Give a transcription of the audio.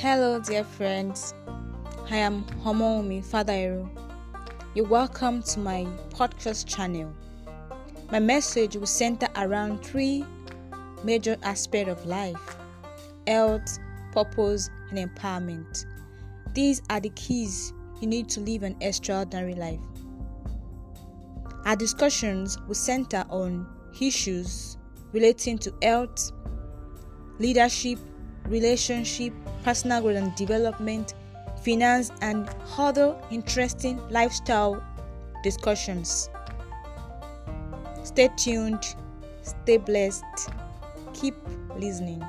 Hello dear friends, I am Homomi Fadairo. You're welcome to my podcast channel. My message will center around three major aspects of life: health, purpose, and empowerment. These are the keys you need to live an extraordinary life. Our discussions will center on issues relating to health, leadership, relationship, personal growth and development, finance, and other interesting lifestyle discussions. Stay tuned, stay blessed, keep listening.